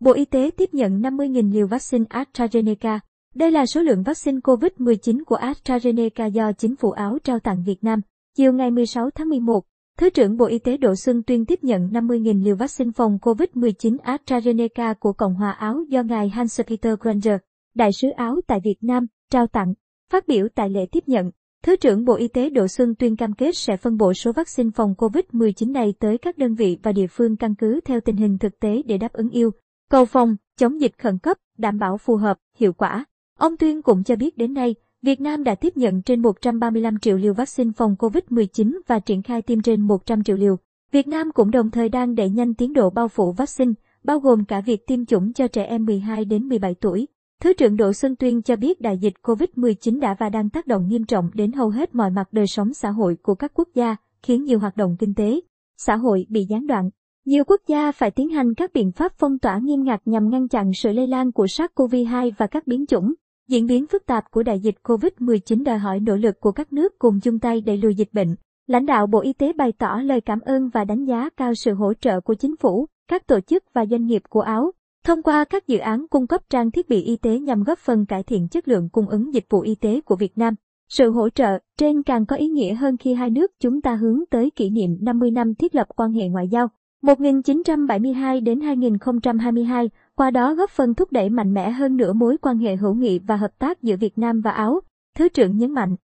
Bộ Y tế tiếp nhận 50.000 liều vaccine AstraZeneca. Đây là số lượng vaccine COVID-19 của AstraZeneca do chính phủ Áo trao tặng Việt Nam. Chiều ngày 16 tháng 11, Thứ trưởng Bộ Y tế Đỗ Xuân Tuyên tiếp nhận 50.000 liều vaccine phòng COVID-19 AstraZeneca của Cộng hòa Áo do ngài Hans-Peter Granger, đại sứ Áo tại Việt Nam, trao tặng. Phát biểu tại lễ tiếp nhận, Thứ trưởng Bộ Y tế Đỗ Xuân Tuyên cam kết sẽ phân bổ số vaccine phòng COVID-19 này tới các đơn vị và địa phương căn cứ theo tình hình thực tế để đáp ứng yêu cầu phòng, chống dịch khẩn cấp, đảm bảo phù hợp, hiệu quả. Ông Tuyên cũng cho biết đến nay, Việt Nam đã tiếp nhận trên 135 triệu liều vaccine phòng COVID-19 và triển khai tiêm trên 100 triệu liều. Việt Nam cũng đồng thời đang đẩy nhanh tiến độ bao phủ vaccine, bao gồm cả việc tiêm chủng cho trẻ em 12 đến 17 tuổi. Thứ trưởng Đỗ Xuân Tuyên cho biết đại dịch COVID-19 đã và đang tác động nghiêm trọng đến hầu hết mọi mặt đời sống xã hội của các quốc gia, khiến nhiều hoạt động kinh tế, xã hội bị gián đoạn. Nhiều quốc gia phải tiến hành các biện pháp phong tỏa nghiêm ngặt nhằm ngăn chặn sự lây lan của SARS-CoV-2 và các biến chủng. Diễn biến phức tạp của đại dịch COVID-19 đòi hỏi nỗ lực của các nước cùng chung tay đẩy lùi dịch bệnh. Lãnh đạo Bộ Y tế bày tỏ lời cảm ơn và đánh giá cao sự hỗ trợ của chính phủ, các tổ chức và doanh nghiệp của Áo, thông qua các dự án cung cấp trang thiết bị y tế nhằm góp phần cải thiện chất lượng cung ứng dịch vụ y tế của Việt Nam. Sự hỗ trợ trên càng có ý nghĩa hơn khi hai nước chúng ta hướng tới kỷ niệm 50 năm thiết lập quan hệ ngoại giao 1972 đến 2022, qua đó góp phần thúc đẩy mạnh mẽ hơn nữa mối quan hệ hữu nghị và hợp tác giữa Việt Nam và Áo, Thứ trưởng nhấn mạnh.